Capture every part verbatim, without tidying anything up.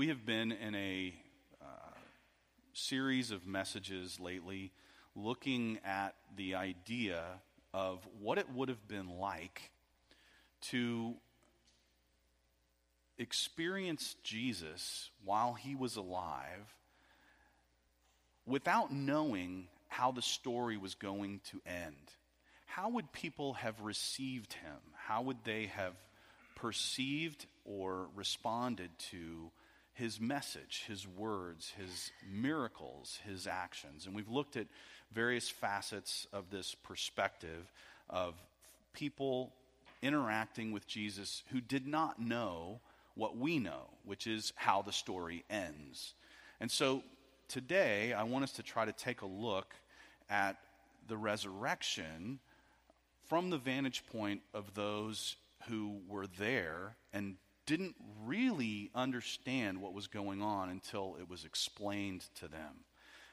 we have been in a uh, series of messages lately looking at the idea of what it would have been like to experience Jesus while he was alive without knowing how the story was going to end. How would people have received him? How would they have perceived or responded to his message, his words, his miracles, his actions? And we've looked at various facets of this perspective of people interacting with Jesus who did not know what we know, which is how the story ends. And so today, I want us to try to take a look at the resurrection from the vantage point of those who were there and didn't really understand what was going on until it was explained to them.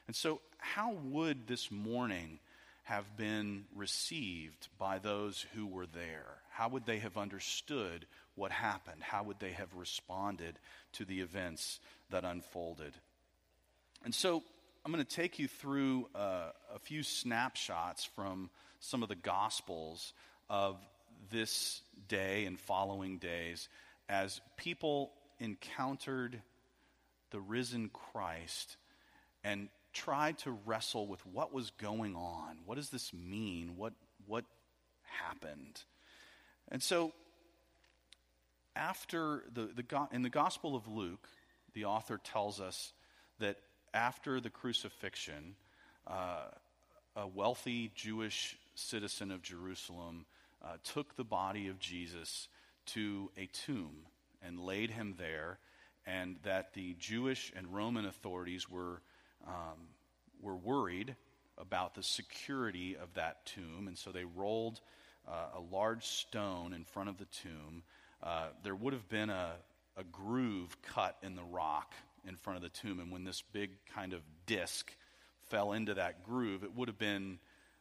And so how would this morning have been received by those who were there? How would they have understood what happened? How would they have responded to the events that unfolded? And so I'm going to take you through uh, a few snapshots from some of the Gospels of this day and following days as people encountered the risen Christ and tried to wrestle with what was going on. What does this mean? What what happened? And so after the, the in the Gospel of Luke, the author tells us that after the crucifixion, uh, a wealthy Jewish citizen of Jerusalem Uh, took the body of Jesus to a tomb and laid him there, and that the Jewish and Roman authorities were um, were worried about the security of that tomb, and so they rolled uh, a large stone in front of the tomb. Uh, there would have been a, a groove cut in the rock in front of the tomb, and when this big kind of disc fell into that groove, it would have been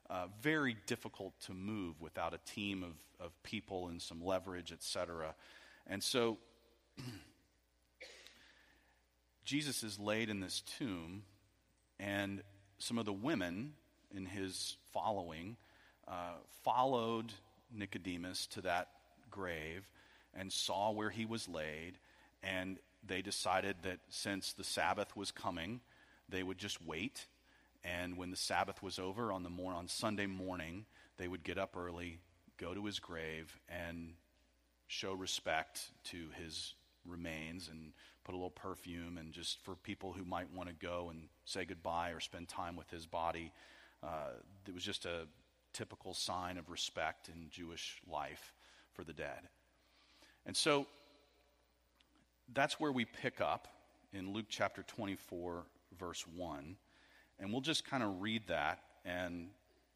Uh, very difficult to move without a team of, of people and some leverage, et cetera. And so Jesus is laid in this tomb, and some of the women in his following uh, followed Nicodemus to that grave and saw where he was laid, and they decided that since the Sabbath was coming, they would just wait. And when the Sabbath was over on the mor- on Sunday morning, they would get up early, go to his grave, and show respect to his remains and put a little perfume, and just for people who might want to go and say goodbye or spend time with his body. Uh, it was just a typical sign of respect in Jewish life for the dead. And so that's where we pick up in Luke chapter twenty-four, verse one. And we'll just kind of read that and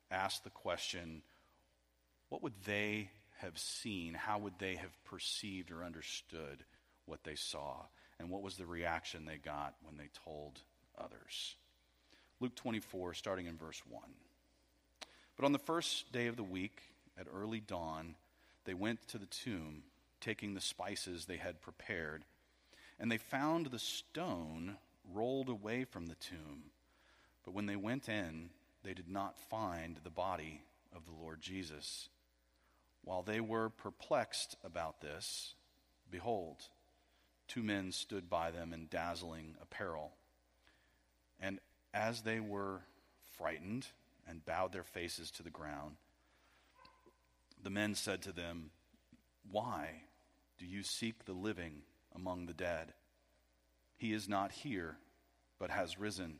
ask the question, what would they have seen? How would they have perceived or understood what they saw? And what was the reaction they got when they told others? Luke twenty-four, starting in verse one. But on the first day of the week, at early dawn, they went to the tomb, taking the spices they had prepared, and they found the stone rolled away from the tomb. But when they went in, they did not find the body of the Lord Jesus. While they were perplexed about this, behold, two men stood by them in dazzling apparel. And as they were frightened and bowed their faces to the ground, the men said to them, "Why do you seek the living among the dead? He is not here, but has risen.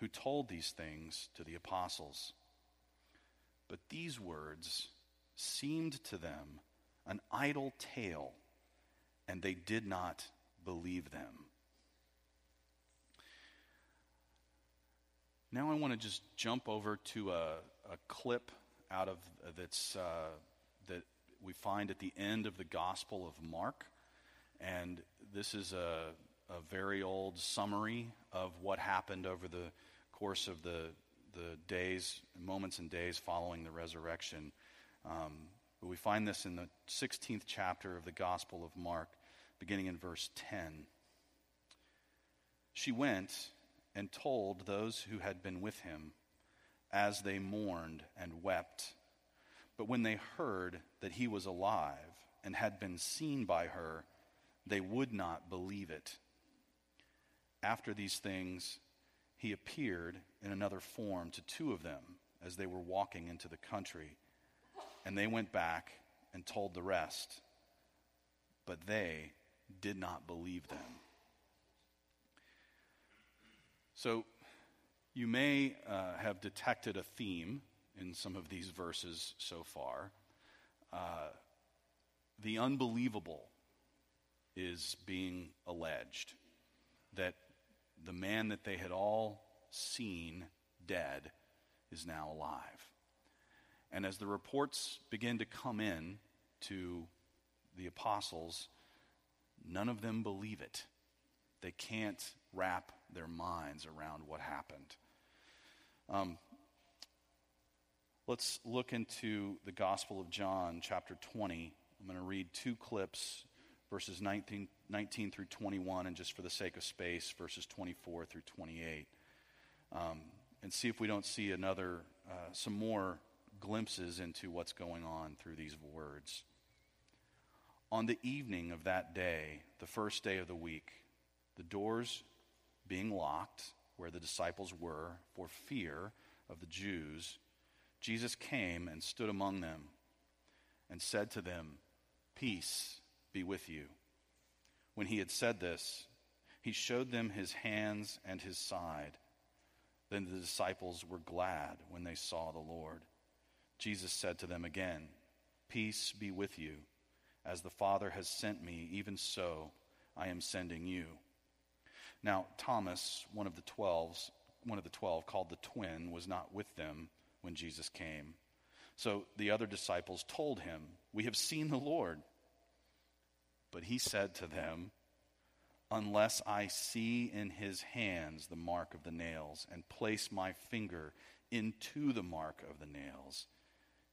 who told these things to the apostles. But these words seemed to them an idle tale, and they did not believe them. Now I want to just jump over to a, a clip out of uh, that's uh, that we find at the end of the Gospel of Mark, and this is a, a very old summary of what happened over the course of the the days, moments, and days following the resurrection. Um, but we find this in the sixteenth chapter of the Gospel of Mark, beginning in verse ten. She went and told those who had been with him as they mourned and wept. But when they heard that he was alive and had been seen by her, they would not believe it. After these things, he appeared in another form to two of them as they were walking into the country, and they went back and told the rest, but they did not believe them. So you may uh, have detected a theme in some of these verses so far. Uh, the unbelievable is being alleged, that the man that they had all seen dead is now alive. And as the reports begin to come in to the apostles, none of them believe it. They can't wrap their minds around what happened. Um, let's look into the Gospel of John, chapter twenty. I'm going to read two clips, verses nineteen, nineteen through twenty-one, and just for the sake of space, verses twenty-four through twenty-eight. Um, and see if we don't see another, uh, some more glimpses into what's going on through these words. On the evening of that day, the first day of the week, the doors being locked where the disciples were for fear of the Jews, Jesus came and stood among them and said to them, "Peace be with you." When he had said this, he showed them his hands and his side. Then the disciples were glad when they saw the Lord. Jesus said to them again, "Peace be with you. As the Father has sent me, even so I am sending you." Now Thomas, one of the twelves, one of the twelve, called the twin, was not with them when Jesus came. So the other disciples told him, "We have seen the Lord." But he said to them, "Unless I see in his hands the mark of the nails, and place my finger into the mark of the nails,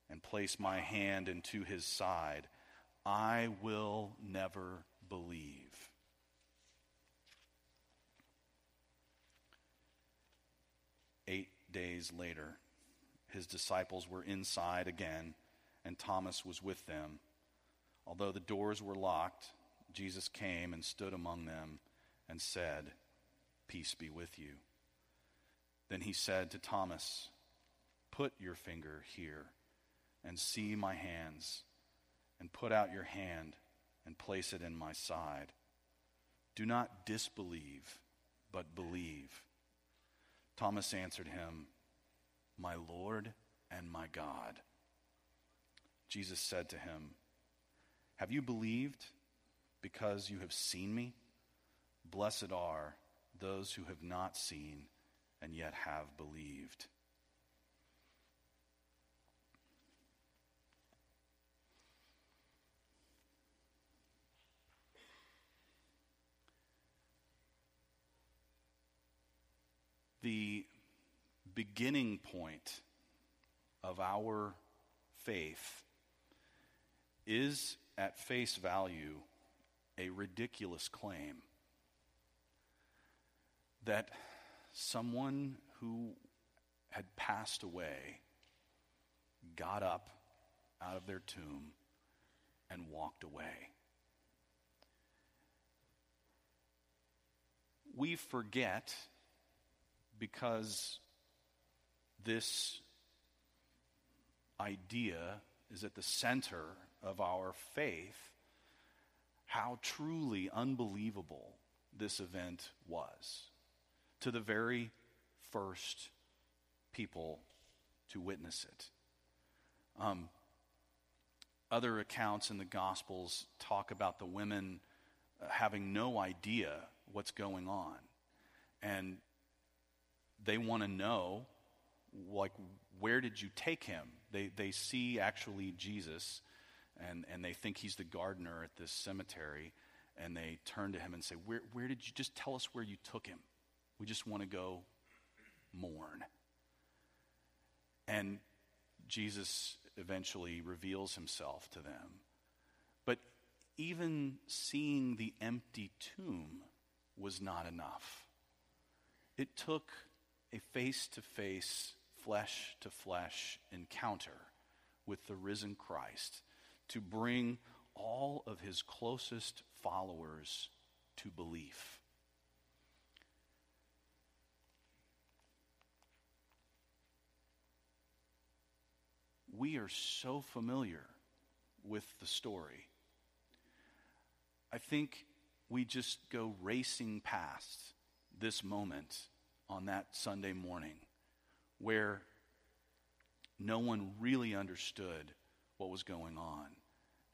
and place my hand into his side, I will never believe." Eight days later, his disciples were inside again, and Thomas was with them. Although the doors were locked, Jesus came and stood among them and said, "Peace be with you." Then he said to Thomas, "Put your finger here and see my hands, and put out your hand and place it in my side. Do not disbelieve, but believe." Thomas answered him, "My Lord and my God." Jesus said to him, "Have you believed because you have seen me? Blessed are those who have not seen and yet have believed." The beginning point of our faith is, at face value, a ridiculous claim that someone who had passed away got up out of their tomb and walked away. We forget, because this idea is at the center of our faith, how truly unbelievable this event was to the very first people to witness it. Um, other accounts in the Gospels talk about the women having no idea what's going on, and they want to know, like, where did you take him? They they see actually Jesus, and, and they think he's the gardener at this cemetery, and they turn to him and say, where, where did you, just tell us where you took him. We just want to go mourn. And Jesus eventually reveals himself to them. But even seeing the empty tomb was not enough. It took a face-to-face, flesh-to-flesh encounter with the risen Christ to bring all of his closest followers to belief. We are so familiar with the story. I think we just go racing past this moment on that Sunday morning where no one really understood what was going on,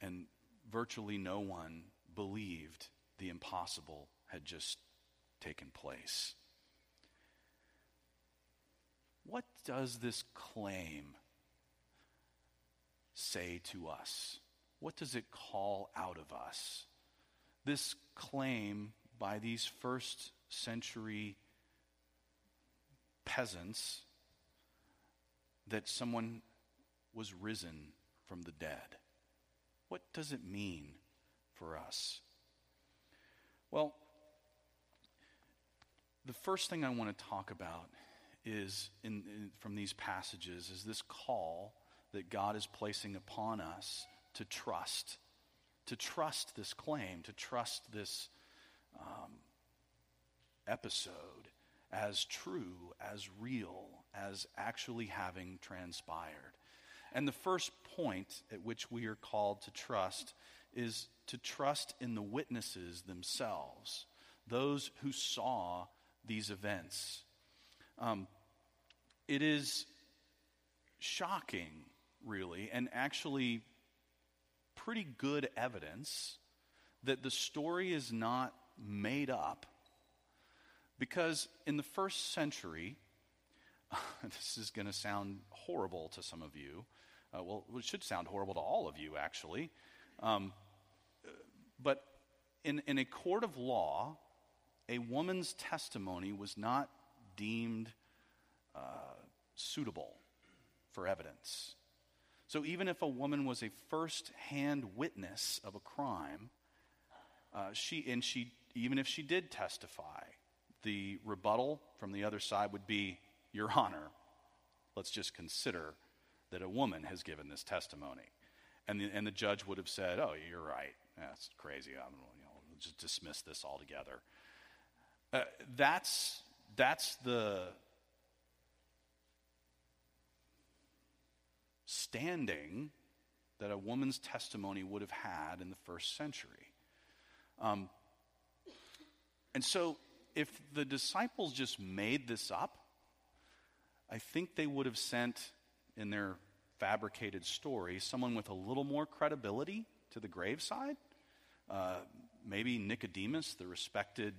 and virtually no one believed the impossible had just taken place. What does this claim say to us? What does it call out of us? This claim by these first century peasants that someone was risen from the dead. What does it mean for us? Well, the first thing I want to talk about is in, in from these passages is this call that God is placing upon us to trust, to trust this claim, to trust this um, episode as true, as real, as actually having transpired. And the first point at which we are called to trust is to trust in the witnesses themselves, those who saw these events. Um, it is shocking, really, and actually pretty good evidence that the story is not made up, because in the first century, this is going to sound horrible to some of you, uh, well, it should sound horrible to all of you, actually, um, but in, in a court of law, a woman's testimony was not deemed uh, suitable for evidence. So even if a woman was a first-hand witness of a crime, uh, she and she even if she did testify, the rebuttal from the other side would be, "Your Honor, let's just consider that a woman has given this testimony," and the, and the judge would have said, "Oh, you're right. That's crazy. I'm you know, we'll just dismiss this altogether." Uh, that's that's the standing that a woman's testimony would have had in the first century. Um, and so if the disciples just made this up, I think they would have sent in their fabricated story someone with a little more credibility to the graveside. Uh, maybe Nicodemus, the respected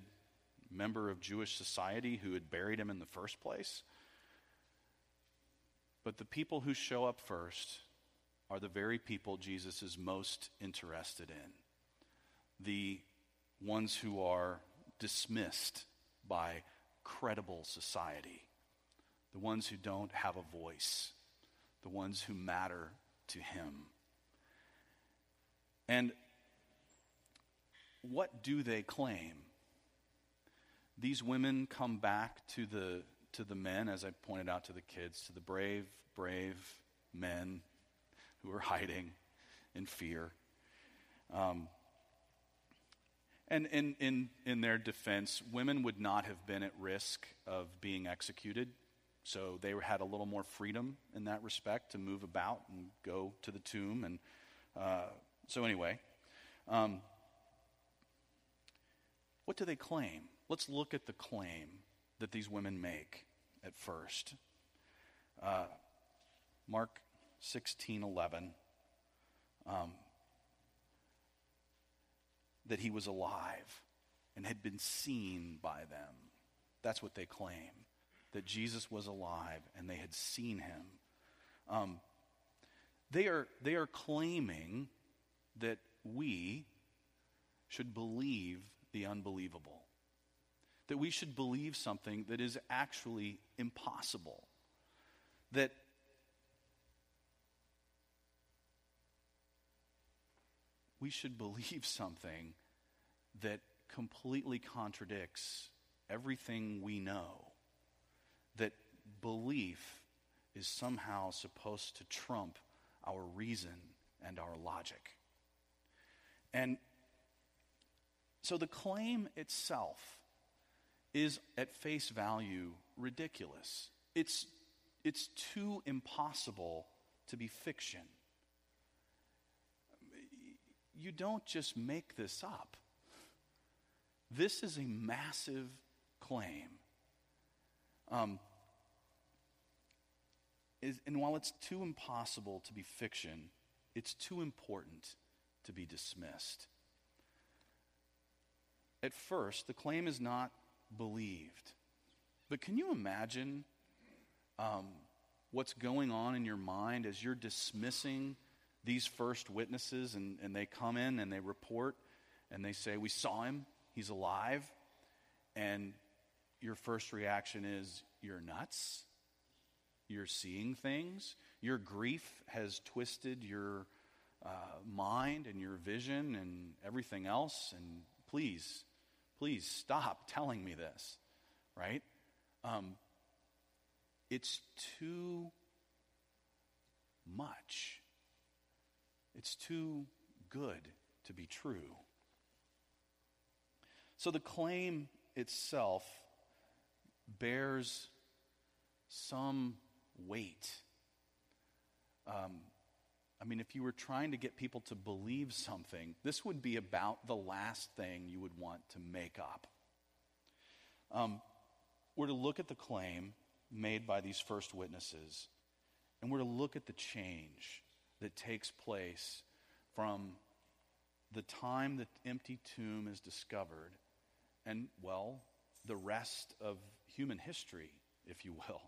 member of Jewish society who had buried him in the first place. But the people who show up first are the very people Jesus is most interested in. The ones who are dismissed by credible society. The ones who don't have a voice. The ones who matter to him. And what do they claim? These women come back to the to the men, as I pointed out to the kids, to the brave, brave men who are hiding in fear. Um, and in, in, in their defense, women would not have been at risk of being executed, so they had a little more freedom in that respect to move about and go to the tomb. And uh, so anyway, um, what do they claim? Let's look at the claim that these women make at first. Uh, Mark sixteen eleven, um, that he was alive and had been seen by them. That's what they claim. that Jesus was alive and they had seen him. Um, they are they are claiming that we should believe the unbelievable, that we should believe something that is actually impossible, that we should believe something that completely contradicts everything we know, that belief is somehow supposed to trump our reason and our logic. And so the claim itself is at face value ridiculous. It's it's too impossible to be fiction. You don't just make this up. This is a massive claim. Um, is, and while it's too impossible to be fiction, it's too important to be dismissed. At first, the claim is not believed. But can you imagine um, what's going on in your mind as you're dismissing these first witnesses, and, and they come in and they report and they say, we saw him, he's alive, and your first reaction is, you're nuts, you're seeing things, your grief has twisted your uh, mind and your vision and everything else, and please, please stop telling me this, right? Um, it's too much. It's too good to be true. So the claim itself bears some weight. Um, I mean, if you were trying to get people to believe something, this would be about the last thing you would want to make up. Um, we're to look at the claim made by these first witnesses, and we're to look at the change that takes place from the time the empty tomb is discovered and, well, the rest of human history, if you will.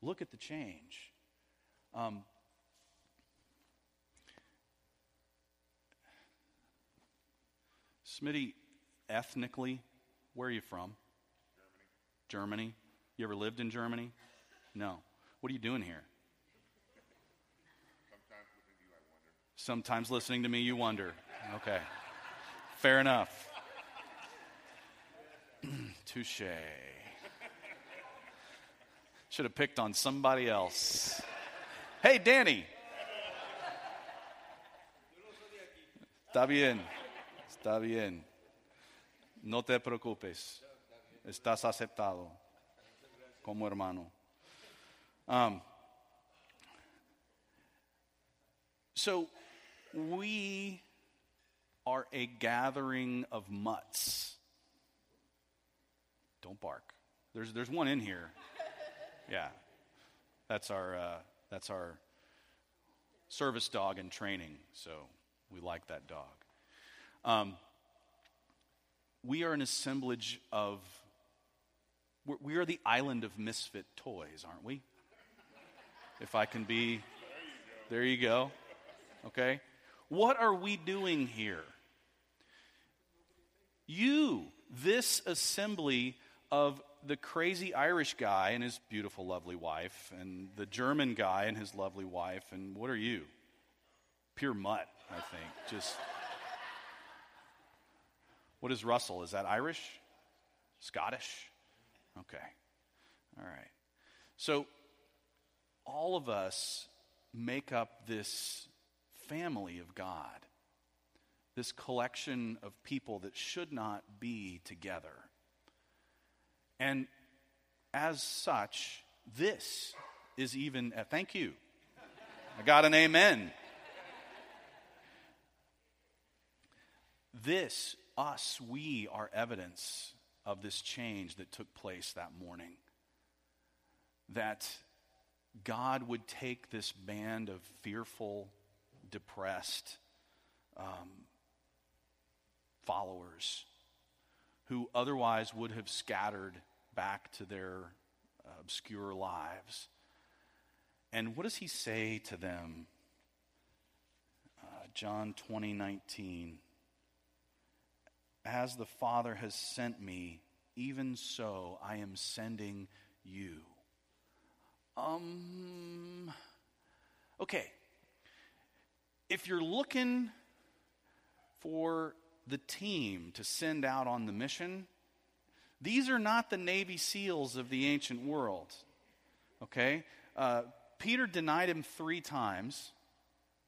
Look at the change. Um, Smitty, ethnically, where are you from? Germany. Germany? You ever lived in Germany? No. What are you doing here? Sometimes listening to me, you wonder. Okay. Fair enough. Touche. Should have picked on somebody else. Hey, Danny. Está bien. Está bien. No te preocupes. Estás aceptado como hermano. Um, so... We are a gathering of mutts. Don't bark. There's there's one in here. Yeah, that's our uh, that's our service dog in training. So we like that dog. Um, we are an assemblage of. We're, we are the island of misfit toys, aren't we? If I can be. There you go. Okay. What are we doing here? You, this assembly of the crazy Irish guy and his beautiful, lovely wife, and the German guy and his lovely wife, and what are you? Pure mutt, I think. Just. What is Russell? Is that Irish? Scottish? Okay. All right. So, all of us make up this family of God, this collection of people that should not be together. And as such, this is even, uh, thank you. I got an amen. This, us, we are evidence of this change that took place that morning. That God would take this band of fearful, depressed um, followers who otherwise would have scattered back to their obscure lives. And what does he say to them? Uh, John twenty nineteen. As the Father has sent me, even so I am sending you. Um, okay. If you're looking for the team to send out on the mission, these are not the Navy SEALs of the ancient world, okay? Uh, Peter denied him three times,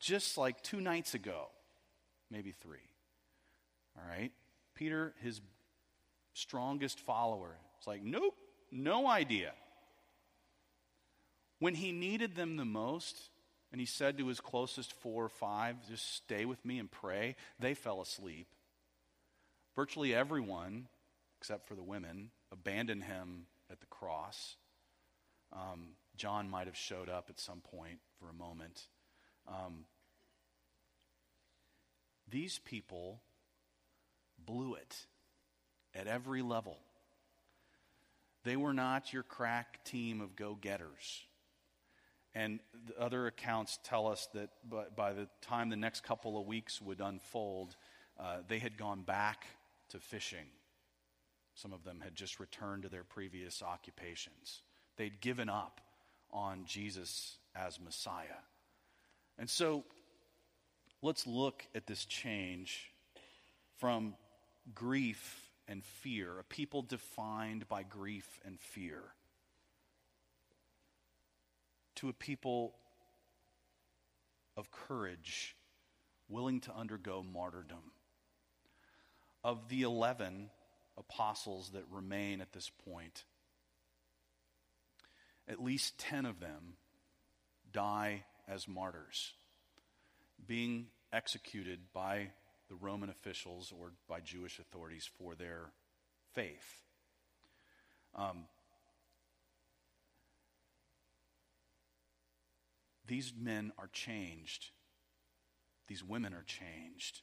just like two nights ago, maybe three, all right? Peter, his strongest follower, is like, nope, no idea. When he needed them the most, and he said to his closest four or five, just stay with me and pray, they fell asleep. Virtually everyone, except for the women, abandoned him at the cross. Um, John might have showed up at some point for a moment. Um, these people blew it at every level. They were not your crack team of go-getters. And the other accounts tell us that by, by the time the next couple of weeks would unfold, uh, they had gone back to fishing. Some of them had just returned to their previous occupations. They'd given up on Jesus as Messiah. And so let's look at this change from grief and fear, a people defined by grief and fear, to a people of courage, willing to undergo martyrdom. Of the eleven apostles that remain at this point, at least ten of them die as martyrs, being executed by the Roman officials or by Jewish authorities for their faith. Um, these men are changed. These women are changed.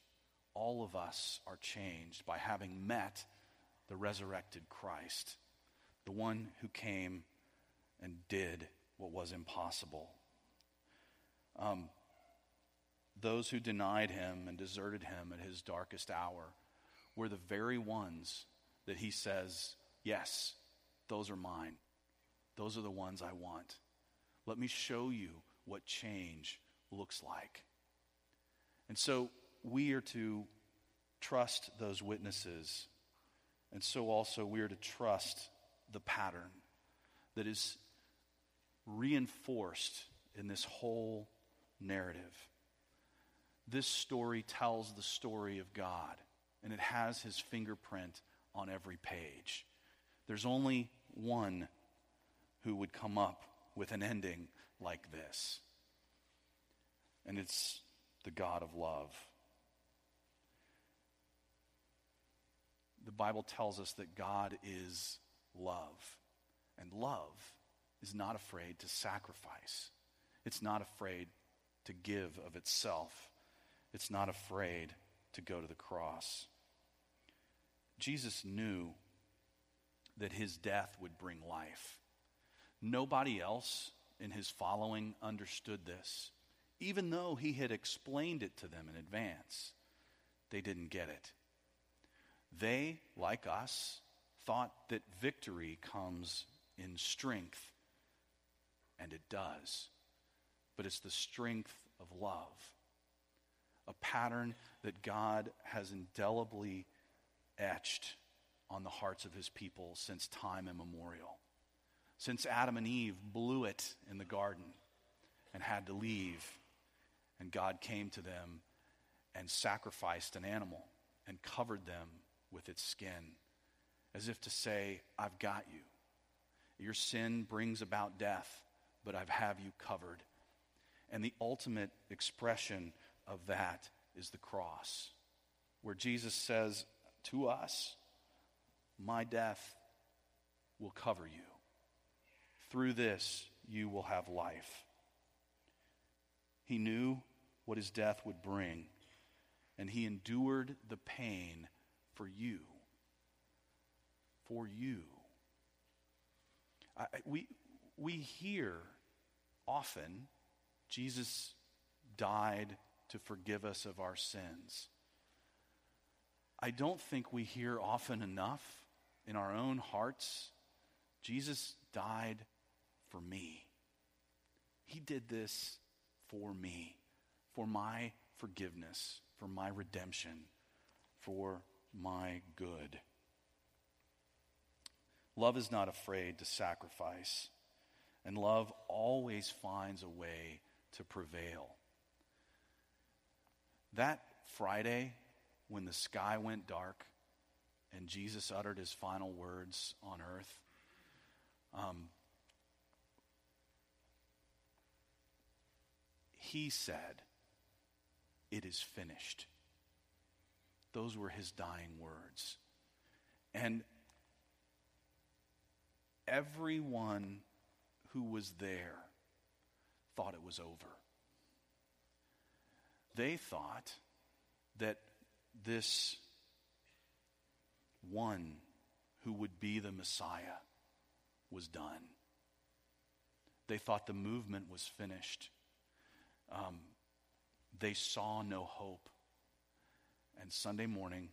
All of us are changed by having met the resurrected Christ, the one who came and did what was impossible. Um, those who denied him and deserted him at his darkest hour were the very ones that he says, yes, those are mine. Those are the ones I want. Let me show you what change looks like. And so we are to trust those witnesses. And so also we are to trust the pattern that is reinforced in this whole narrative. This story tells the story of God, and it has his fingerprint on every page. There's only one who would come up with an ending like this, and it's the God of love. The Bible tells us that God is love, and love is not afraid to sacrifice. It's not afraid to give of itself. It's not afraid to go to the cross. Jesus knew that his death would bring life. Nobody else in his following understood this. Even though he had explained it to them in advance, they didn't get it. They, like us, thought that victory comes in strength, and it does. But it's the strength of love, a pattern that God has indelibly etched on the hearts of his people since time immemorial. Since Adam and Eve blew it in the garden and had to leave, and God came to them and sacrificed an animal and covered them with its skin, as if to say, I've got you. Your sin brings about death, but I have you covered. And the ultimate expression of that is the cross, where Jesus says to us, my death will cover you. Through this, you will have life. He knew what his death would bring, and he endured the pain for you. For you. I, we we hear often, Jesus died to forgive us of our sins. I don't think we hear often enough in our own hearts, Jesus died for me. He did this for me, for my forgiveness, for my redemption, for my good. Love is not afraid to sacrifice, and love always finds a way to prevail. That Friday, when the sky went dark and Jesus uttered his final words on earth, um, he said, "It is finished." Those were his dying words. And everyone who was there thought it was over. They thought that this one who would be the Messiah was done. They thought the movement was finished. Um, they saw no hope. And Sunday morning,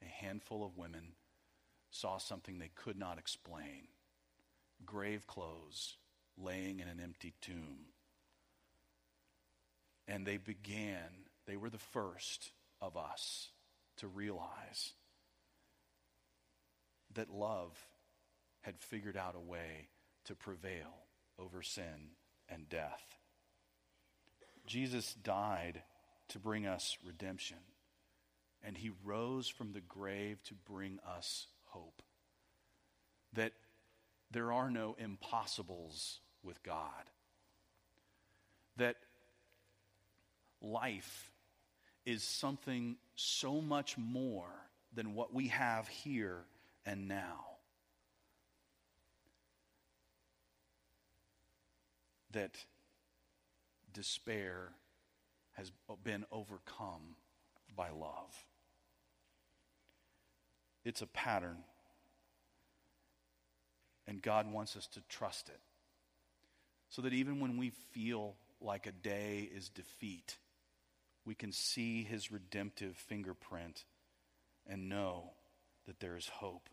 a handful of women saw something they could not explain. Grave clothes laying in an empty tomb. And they began, they were the first of us to realize that love had figured out a way to prevail over sin and death. Jesus died to bring us redemption, and he rose from the grave to bring us hope. That there are no impossibles with God. That life is something so much more than what we have here and now. That despair has been overcome by love. It's a pattern, and God wants us to trust it, so that even when we feel like a day is defeat, we can see his redemptive fingerprint and know that there is hope.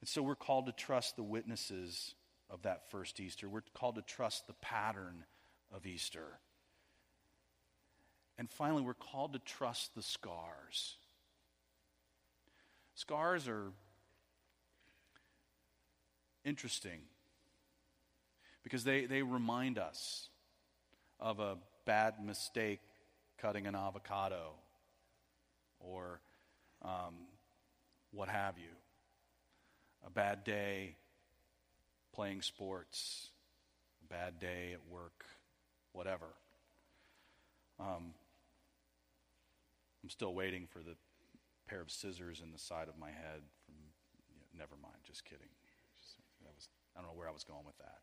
And so we're called to trust the witnesses of that first Easter. We're called to trust the pattern of Easter. And finally, we're called to trust the scars. Scars are interesting because they, they remind us of a bad mistake cutting an avocado or um, what have you, a bad day playing sports, a bad day at work, whatever. Um, I'm still waiting for the pair of scissors in the side of my head. From, you know, never mind, just kidding. Just, that was, I don't know where I was going with that.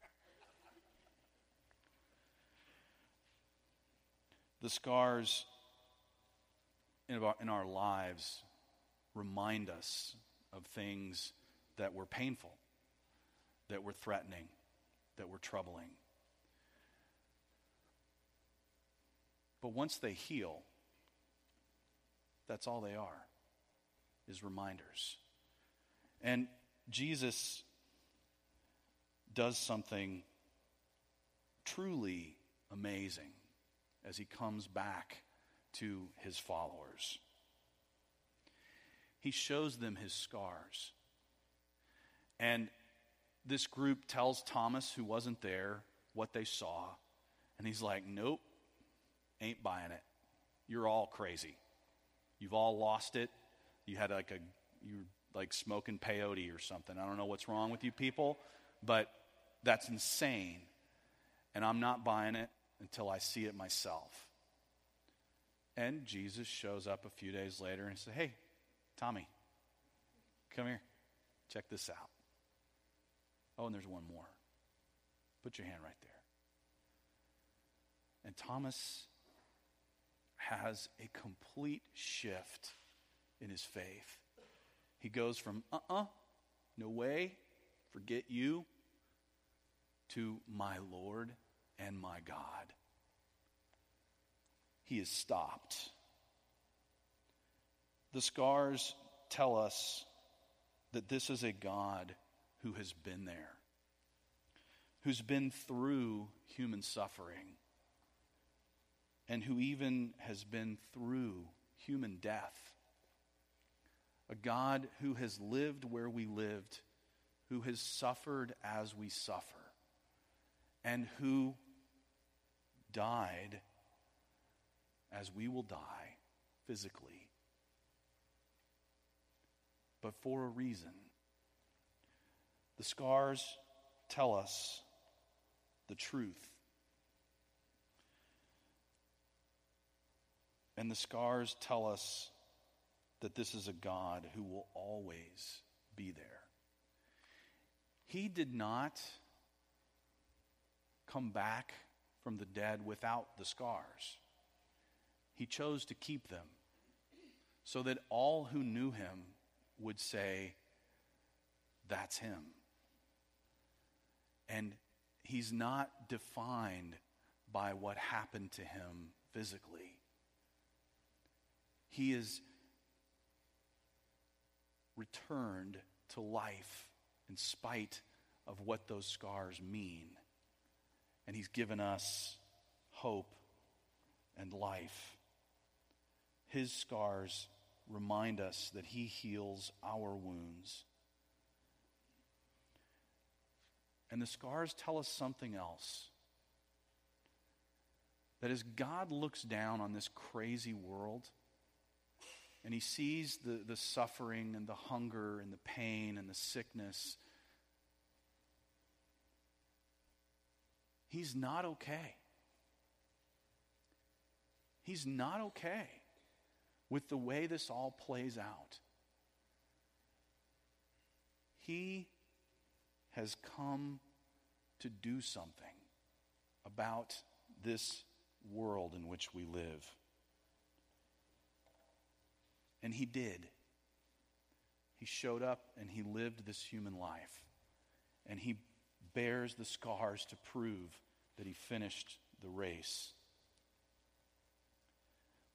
The scars in our, in our lives remind us of things that were painful, that were threatening, that were troubling. But once they heal, that's all they are, is reminders. And Jesus does something truly amazing as he comes back to his followers. He shows them his scars. And this group tells Thomas, who wasn't there, what they saw. And he's like, nope, ain't buying it. You're all crazy. You've all lost it. You had like a, you were like smoking peyote or something. I don't know what's wrong with you people, but that's insane. And I'm not buying it until I see it myself. And Jesus shows up a few days later and says, hey, Tommy, come here. Check this out. Oh, and there's one more. Put your hand right there. And Thomas has a complete shift in his faith. He goes from, uh-uh, no way, forget you, to my Lord and my God. He is stopped. The scars tell us that this is a God who has been there, who's been through human suffering, and who even has been through human death. A God who has lived where we lived, who has suffered as we suffer, and who died as we will die physically. But for a reason. The scars tell us the truth. And the scars tell us that this is a God who will always be there. He did not come back from the dead without the scars. He chose to keep them so that all who knew him would say, that's him. And he's not defined by what happened to him physically. He is returned to life in spite of what those scars mean. And he's given us hope and life. His scars remind us that he heals our wounds. And the scars tell us something else. That as God looks down on this crazy world, and he sees the, the suffering and the hunger and the pain and the sickness, he's not okay. He's not okay with the way this all plays out. He has come to do something about this world in which we live. And he did. He showed up and he lived this human life. And he bears the scars to prove that he finished the race.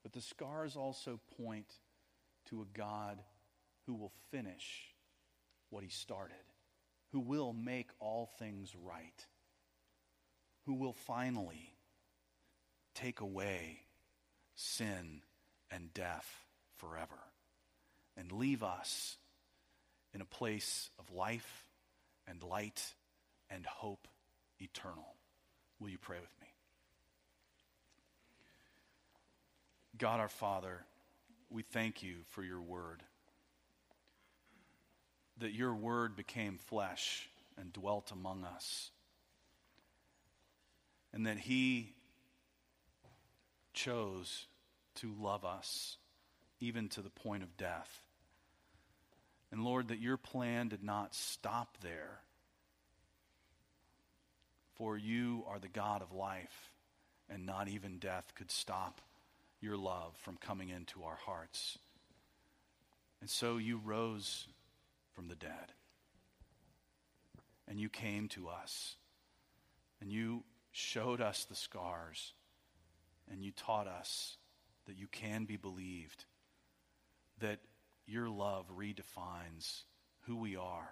But the scars also point to a God who will finish what he started, who will make all things right, who will finally take away sin and death forever, and leave us in a place of life and light and hope eternal. Will you pray with me? God our Father, we thank you for your word, that your word became flesh and dwelt among us, and that he chose to love us even to the point of death. And Lord, that your plan did not stop there. For you are the God of life, and not even death could stop your love from coming into our hearts. And so you rose from the dead, and you came to us, and you showed us the scars, and you taught us that you can be believed, that your love redefines who we are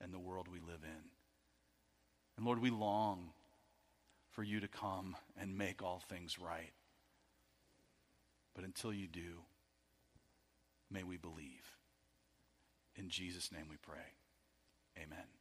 and the world we live in. And Lord, we long for you to come and make all things right. But until you do, may we believe. In Jesus' name we pray. Amen.